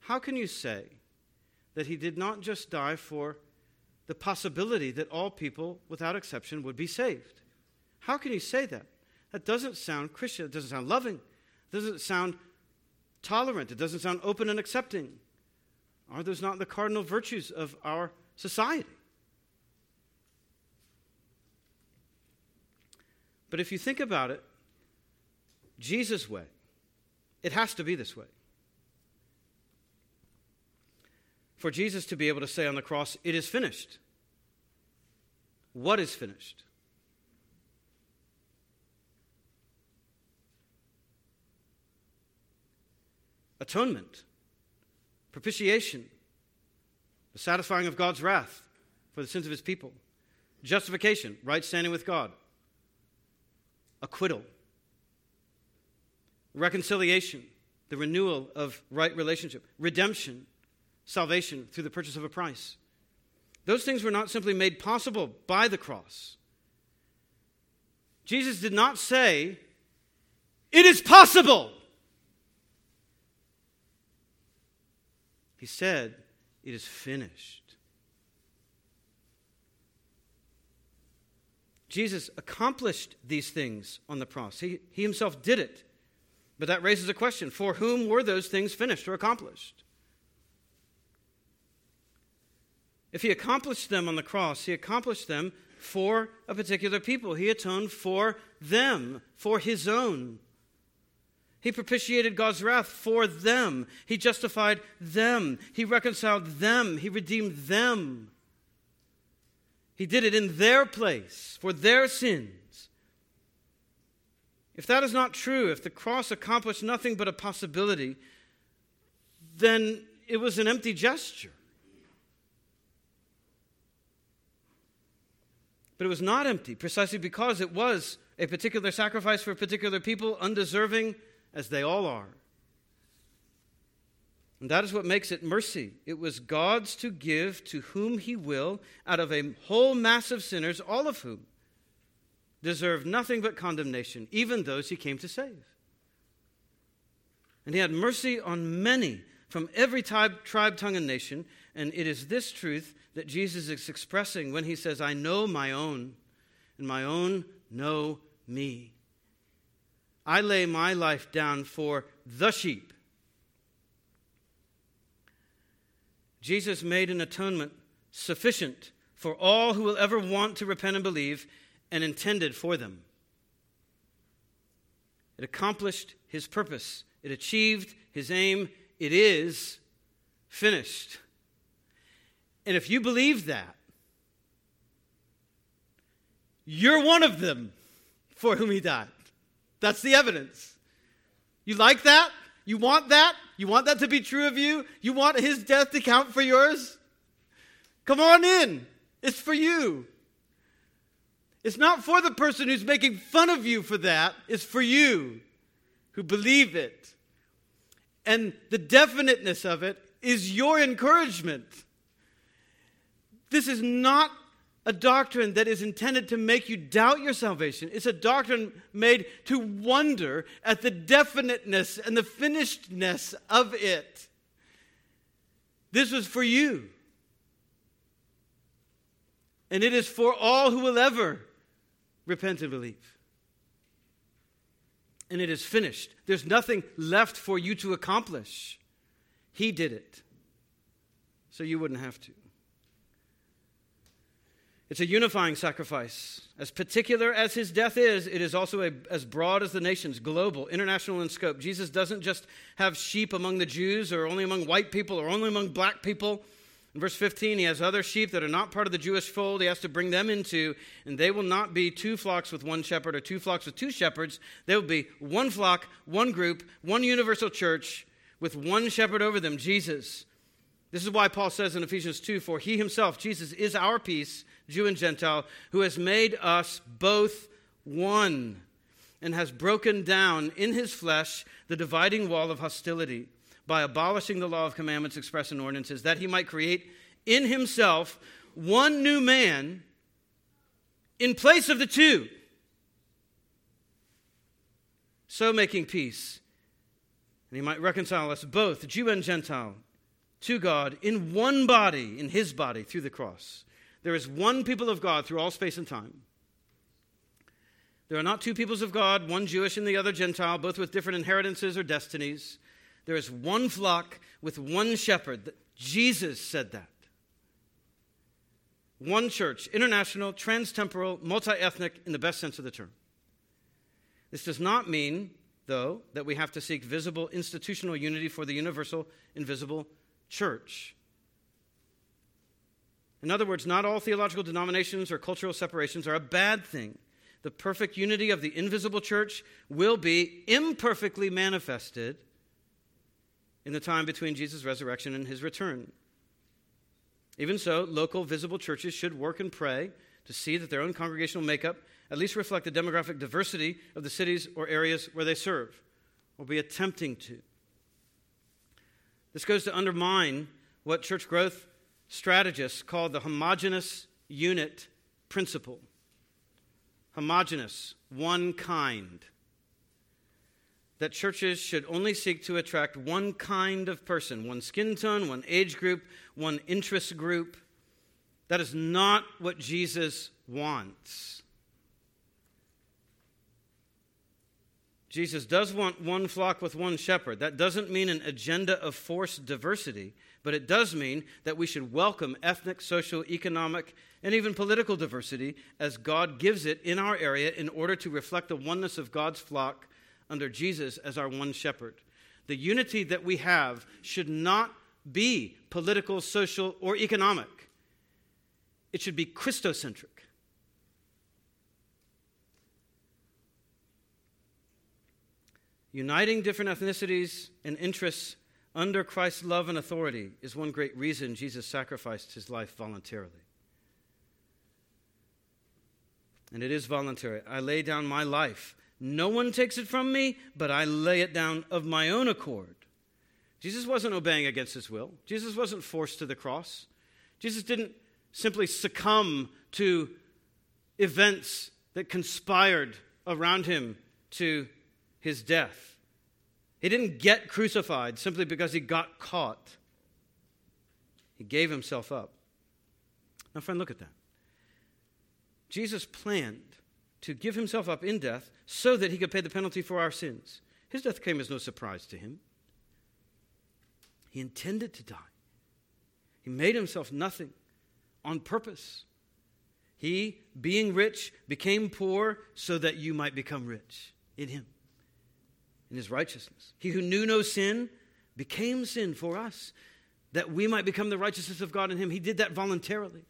How can you say that he did not just die for the possibility that all people, without exception, would be saved? How can you say that? That doesn't sound Christian. It doesn't sound loving. It doesn't sound tolerant. It doesn't sound open and accepting. Are those not the cardinal virtues of our society? But if you think about it, Jesus' way, it has to be this way. For Jesus to be able to say on the cross, it is finished. What is finished? Atonement, propitiation, the satisfying of God's wrath for the sins of his people, justification, right standing with God, acquittal, reconciliation, the renewal of right relationship, redemption, salvation through the purchase of a price. Those things were not simply made possible by the cross. Jesus did not say, it is possible. He said, it is finished. Jesus accomplished these things on the cross. He, he himself did it. But that raises a question. For whom were those things finished or accomplished? If he accomplished them on the cross, he accomplished them for a particular people. He atoned for them, for his own. He propitiated God's wrath for them. He justified them. He reconciled them. He redeemed them. He did it in their place, for their sins. If that is not true, if the cross accomplished nothing but a possibility, then it was an empty gesture. But it was not empty, precisely because it was a particular sacrifice for a particular people, undeserving as they all are. And that is what makes it mercy. It was God's to give to whom he will out of a whole mass of sinners, all of whom deserved nothing but condemnation, even those he came to save. And he had mercy on many from every tribe, tribe, tongue, and nation. And it is this truth that Jesus is expressing when he says, I know my own, and my own know me. I lay my life down for the sheep. Jesus made an atonement sufficient for all who will ever want to repent and believe, and intended for them. It accomplished his purpose. It achieved his aim. It is finished. And if you believe that, you're one of them for whom he died. That's the evidence. You like that? You want that? You want that to be true of you? You want his death to count for yours? Come on in. It's for you. It's not for the person who's making fun of you for that. It's for you. who believe it. And the definiteness of it is your encouragement. This is not a doctrine that is intended to make you doubt your salvation. It's a doctrine made to wonder at the definiteness and the finishedness of it. This was for you. And it is for all who will ever repent and believe. And it is finished. There's nothing left for you to accomplish. He did it, so you wouldn't have to. It's a unifying sacrifice. As particular as his death is, it is also a, as broad as the nations, global, international in scope. Jesus doesn't just have sheep among the Jews or only among white people or only among black people. In verse fifteen, he has other sheep that are not part of the Jewish fold. He has to bring them into, and they will not be two flocks with one shepherd or two flocks with two shepherds. They will be one flock, one group, one universal church with one shepherd over them, Jesus. This is why Paul says in Ephesians two, for he himself, Jesus, is our peace, Jew and Gentile, who has made us both one and has broken down in his flesh the dividing wall of hostility by abolishing the law of commandments expressed in ordinances, that he might create in himself one new man in place of the two, so making peace, and he might reconcile us both, Jew and Gentile, to God in one body, in his body, through the cross. There is one people of God through all space and time. There are not two peoples of God, one Jewish and the other Gentile, both with different inheritances or destinies. There is one flock with one shepherd. Jesus said that. One church, international, transtemporal, multi-ethnic, in the best sense of the term. This does not mean, though, that we have to seek visible institutional unity for the universal, invisible church. In other words, not all theological denominations or cultural separations are a bad thing. The perfect unity of the invisible church will be imperfectly manifested in the time between Jesus' resurrection and his return. Even so, local visible churches should work and pray to see that their own congregational makeup at least reflect the demographic diversity of the cities or areas where they serve, or be attempting to. This goes to undermine what church growth strategists call the homogeneous unit principle. Homogeneous, one kind. That churches should only seek to attract one kind of person, one skin tone, one age group, one interest group. That is not what Jesus wants. Jesus does want one flock with one shepherd. That doesn't mean an agenda of forced diversity, but it does mean that we should welcome ethnic, social, economic, and even political diversity as God gives it in our area in order to reflect the oneness of God's flock under Jesus as our one shepherd. The unity that we have should not be political, social, or economic. It should be Christocentric. Uniting different ethnicities and interests under Christ's love and authority is one great reason Jesus sacrificed his life voluntarily. And it is voluntary. I lay down my life. No one takes it from me, but I lay it down of my own accord. Jesus wasn't obeying against his will. Jesus wasn't forced to the cross. Jesus didn't simply succumb to events that conspired around him to his death. He didn't get crucified simply because he got caught. He gave himself up. Now, friend, look at that. Jesus planned to give himself up in death so that he could pay the penalty for our sins. His death came as no surprise to him. He intended to die. He made himself nothing on purpose. He, being rich, became poor so that you might become rich in him. In his righteousness. He who knew no sin became sin for us, that we might become the righteousness of God in him. He did that voluntarily.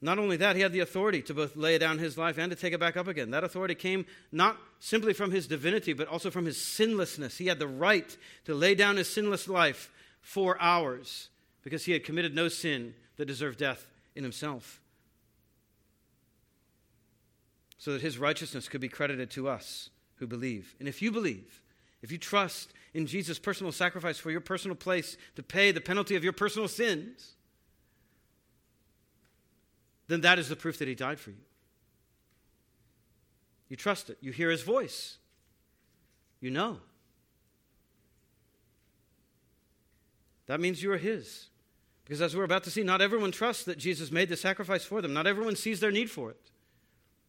Not only that, he had the authority to both lay down his life and to take it back up again. That authority came not simply from his divinity, but also from his sinlessness. He had the right to lay down his sinless life for ours, because he had committed no sin that deserved death in himself. so that his righteousness could be credited to us who believe. And if you believe, if you trust in Jesus' personal sacrifice for your personal place to pay the penalty of your personal sins, then that is the proof that he died for you. You trust it. You hear his voice. You know. That means you are his. Because as we're about to see, not everyone trusts that Jesus made the sacrifice for them. Not everyone sees their need for it.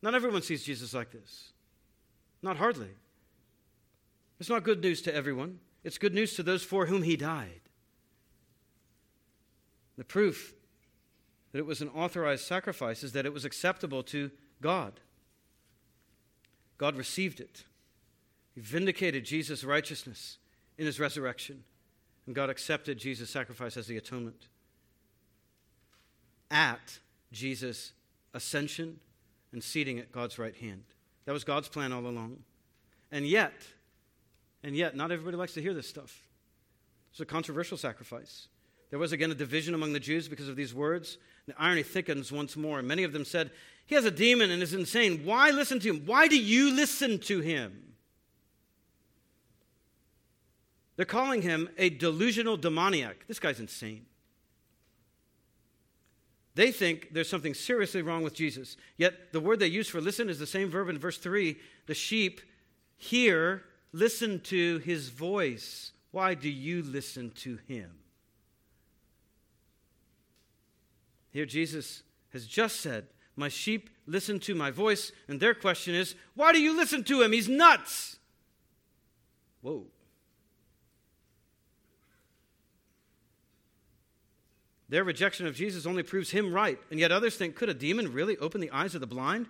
Not everyone sees Jesus like this. Not hardly. It's not good news to everyone. It's good news to those for whom he died. The proof that it was an authorized sacrifice is that it was acceptable to God. God received it. He vindicated Jesus' righteousness in his resurrection. And God accepted Jesus' sacrifice as the atonement. At Jesus' ascension and seating at God's right hand. That was God's plan all along. And yet, and yet, not everybody likes to hear this stuff. It's a controversial sacrifice. There was again a division among the Jews because of these words. The irony thickens once more. And many of them said, he has a demon and is insane. Why listen to him? Why do you listen to him? They're calling him a delusional demoniac. This guy's insane. They think there's something seriously wrong with Jesus. Yet the word they use for listen is the same verb in verse three. The sheep hear, listen to his voice. Why do you listen to him? Here Jesus has just said, my sheep listen to my voice. And their question is, why do you listen to him? He's nuts. Whoa. Their rejection of Jesus only proves him right. And yet others think, could a demon really open the eyes of the blind?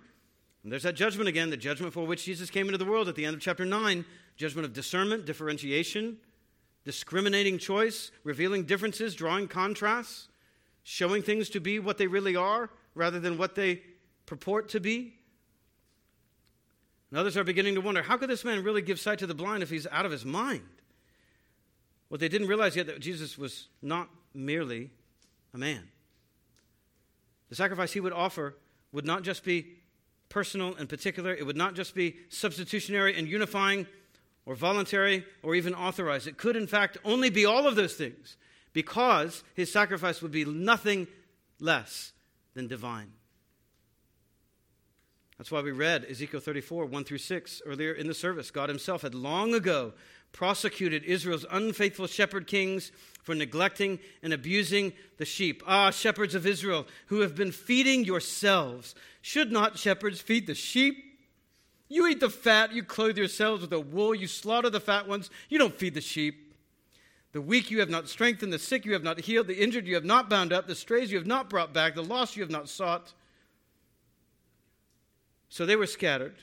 And there's that judgment again, the judgment for which Jesus came into the world at the end of chapter nine. Judgment of discernment, differentiation, discriminating choice, revealing differences, drawing contrasts, showing things to be what they really are rather than what they purport to be. And others are beginning to wonder, how could this man really give sight to the blind if he's out of his mind? Well, they didn't realize yet that Jesus was not merely a man. The sacrifice he would offer would not just be personal and particular. It would not just be substitutionary and unifying or voluntary or even authorized. It could, in fact, only be all of those things because his sacrifice would be nothing less than divine. That's why we read Ezekiel thirty-four, one through six earlier in the service. God himself had long ago prosecuted Israel's unfaithful shepherd kings for neglecting and abusing the sheep. Ah, shepherds of Israel, who have been feeding yourselves. Should not shepherds feed the sheep? You eat the fat, you clothe yourselves with the wool, you slaughter the fat ones, you don't feed the sheep. The weak you have not strengthened, the sick you have not healed, the injured you have not bound up, the strays you have not brought back, the lost you have not sought. So they were scattered,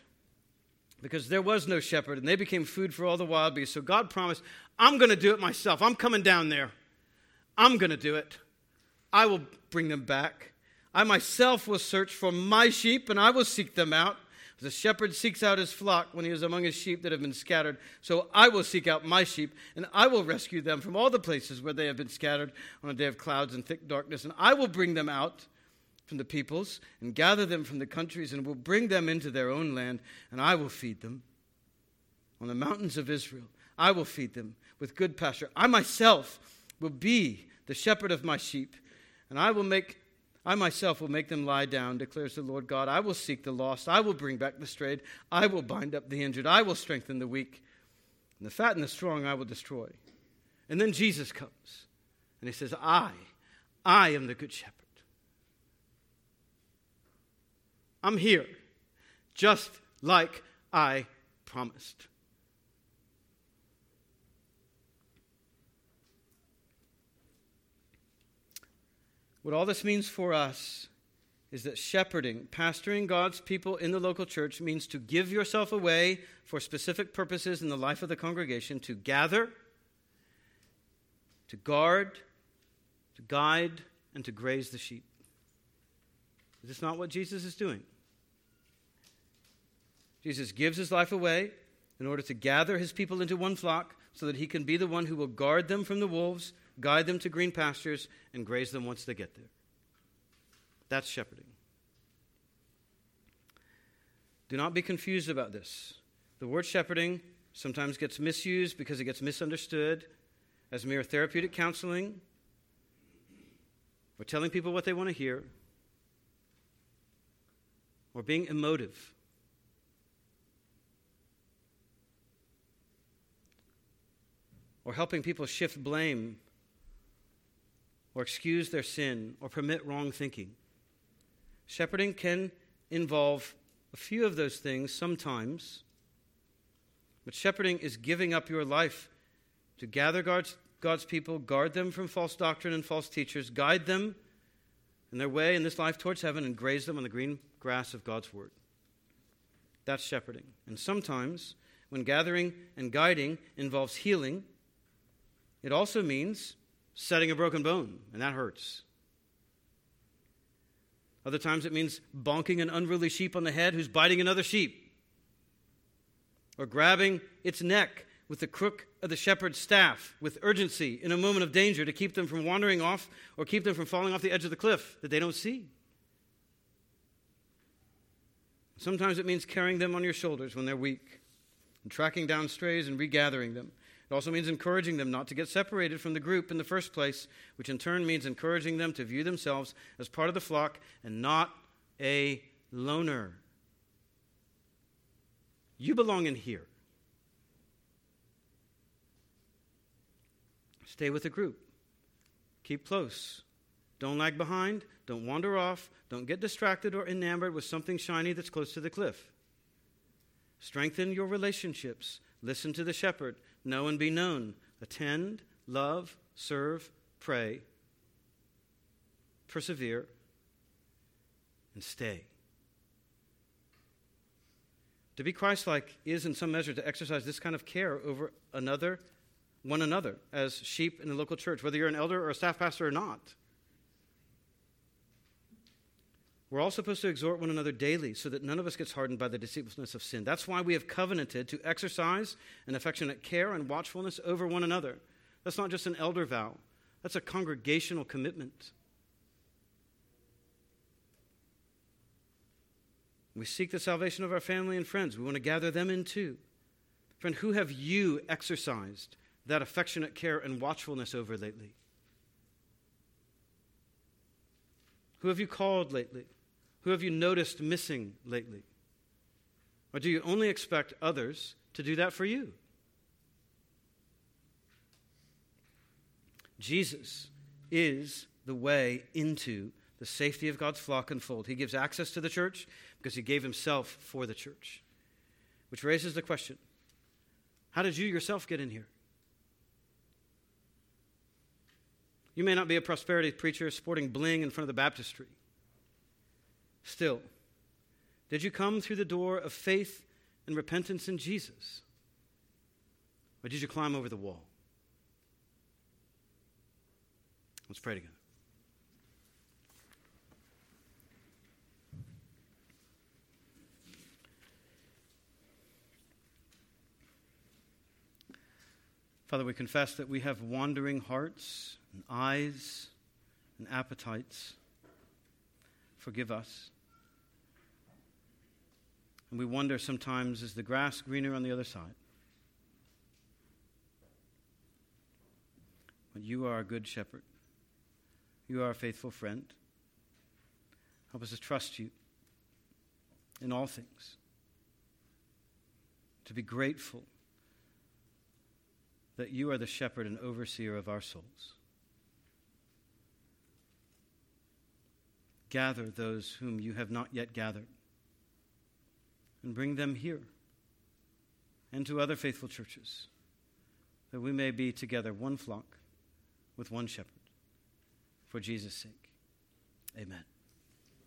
because there was no shepherd, and they became food for all the wild beasts. So God promised, I'm going to do it myself. I'm coming down there. I'm going to do it. I will bring them back. I myself will search for my sheep, and I will seek them out. The shepherd seeks out his flock when he is among his sheep that have been scattered. So I will seek out my sheep, and I will rescue them from all the places where they have been scattered on a day of clouds and thick darkness. And I will bring them out from the peoples and gather them from the countries and will bring them into their own land, and I will feed them on the mountains of Israel. I will feed them with good pasture. I myself will be the shepherd of my sheep, and I will make I myself will make them lie down, declares the Lord God. I will seek the lost. I will bring back the strayed. I will bind up the injured. I will strengthen the weak, and the fat and the strong I will destroy. And then Jesus comes, and he says, I, I am the good shepherd. I'm here, just like I promised. What all this means for us is that shepherding, pastoring God's people in the local church, means to give yourself away for specific purposes in the life of the congregation, to gather, to guard, to guide, and to graze the sheep. Is this not what Jesus is doing? Jesus gives his life away in order to gather his people into one flock so that he can be the one who will guard them from the wolves, guide them to green pastures, and graze them once they get there. That's shepherding. Do not be confused about this. The word shepherding sometimes gets misused because it gets misunderstood as mere therapeutic counseling or telling people what they want to hear or being emotive. Or helping people shift blame or excuse their sin or permit wrong thinking. Shepherding can involve a few of those things sometimes, but shepherding is giving up your life to gather God's, God's people, guard them from false doctrine and false teachers, guide them in their way in this life towards heaven, and graze them on the green grass of God's word. That's shepherding. And sometimes, when gathering and guiding involves healing, it also means setting a broken bone, and that hurts. Other times it means bonking an unruly sheep on the head who's biting another sheep, or grabbing its neck with the crook of the shepherd's staff with urgency in a moment of danger to keep them from wandering off or keep them from falling off the edge of the cliff that they don't see. Sometimes it means carrying them on your shoulders when they're weak and tracking down strays and regathering them. It also means encouraging them not to get separated from the group in the first place, which in turn means encouraging them to view themselves as part of the flock and not a loner. You belong in here. Stay with the group. Keep close. Don't lag behind. Don't wander off. Don't get distracted or enamored with something shiny that's close to the cliff. Strengthen your relationships. Listen to the shepherd. Know and be known. Attend, love, serve, pray, persevere, and stay. To be Christ-like is in some measure to exercise this kind of care over another, one another, as sheep in the local church, whether you're an elder or a staff pastor or not. We're all supposed to exhort one another daily so that none of us gets hardened by the deceitfulness of sin. That's why we have covenanted to exercise an affectionate care and watchfulness over one another. That's not just an elder vow. That's a congregational commitment. We seek the salvation of our family and friends. We want to gather them in too. Friend, who have you exercised that affectionate care and watchfulness over lately? Who have you called lately? Who have you noticed missing lately? Or do you only expect others to do that for you? Jesus is the way into the safety of God's flock and fold. He gives access to the church because he gave himself for the church, which raises the question, how did you yourself get in here? You may not be a prosperity preacher sporting bling in front of the baptistry. Still, did you come through the door of faith and repentance in Jesus? Or did you climb over the wall? Let's pray together. Father, we confess that we have wandering hearts and eyes and appetites. Forgive us. And we wonder sometimes, is the grass greener on the other side? But you are a good shepherd. You are a faithful friend. Help us to trust you in all things, to be grateful that you are the shepherd and overseer of our souls. Gather those whom you have not yet gathered and bring them here and to other faithful churches, that we may be together one flock with one shepherd. For Jesus' sake, amen.